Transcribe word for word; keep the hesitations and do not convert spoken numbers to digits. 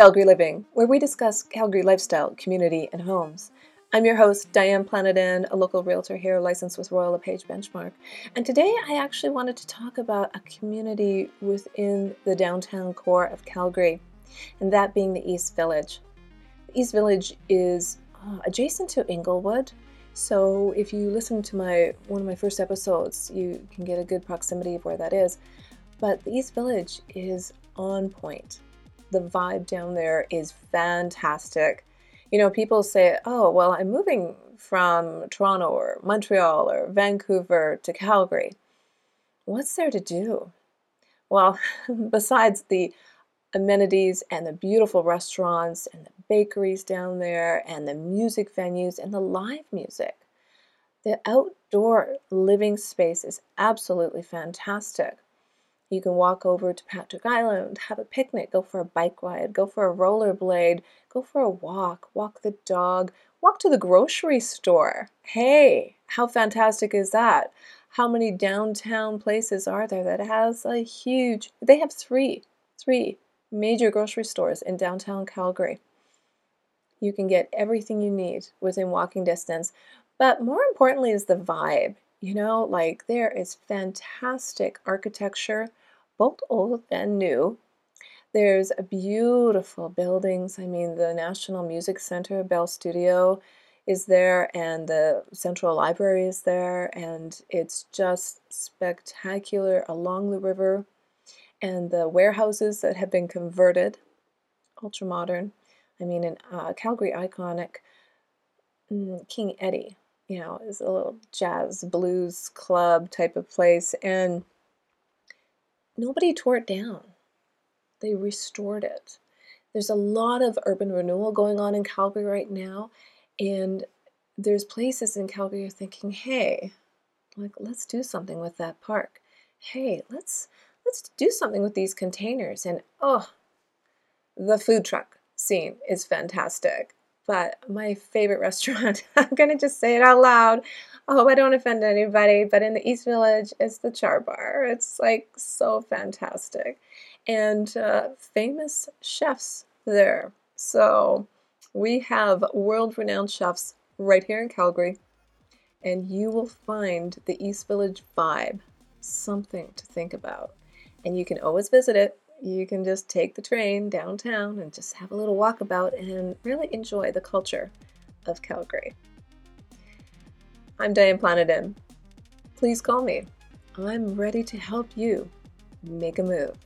Calgary Living, where we discuss Calgary lifestyle, community, and homes. I'm your host, Diane Planetin, a local realtor here licensed with Royal LePage Benchmark. And today I actually wanted to talk about a community within the downtown core of Calgary, and that being the East Village. The East Village is uh, adjacent to Inglewood, so if you listen to my one of my first episodes, you can get a good proximity of where that is. But the East Village is on point. The vibe down there is fantastic. You know, people say, oh, well, I'm moving from Toronto or Montreal or Vancouver to Calgary. What's there to do? Well, besides the amenities and the beautiful restaurants and the bakeries down there and the music venues and the live music, the outdoor living space is absolutely fantastic. You can walk over to Patrick Island, have a picnic, go for a bike ride, go for a rollerblade, go for a walk, walk the dog, walk to the grocery store. Hey, how fantastic is that? How many downtown places are there that has a huge, they have three, three major grocery stores in downtown Calgary. You can get everything you need within walking distance, but more importantly is the vibe. You know, like there is fantastic architecture, both old and new. There's beautiful buildings. I mean, the National Music Center, Bell Studio is there, and the Central Library is there, and it's just spectacular along the river. And the warehouses that have been converted, ultra modern. I mean, in uh, Calgary iconic King Eddie. You know, it's a little jazz, blues club type of place, and nobody tore it down. They restored it. There's a lot of urban renewal going on in Calgary right now, and there's places in Calgary you're thinking, hey, like, let's do something with that park. Hey, let's let's do something with these containers. And, oh, the food truck scene is fantastic. But my favorite restaurant, I'm going to just say it out loud. I hope I don't offend anybody, but in the East Village, it's the Char Bar. It's like so fantastic. And uh, famous chefs there. So we have world-renowned chefs right here in Calgary. And you will find the East Village vibe, something to think about. And you can always visit it. You can just take the train downtown and just have a little walkabout and really enjoy the culture of Calgary. I'm Diane Planetin. Please call me. I'm ready to help you make a move.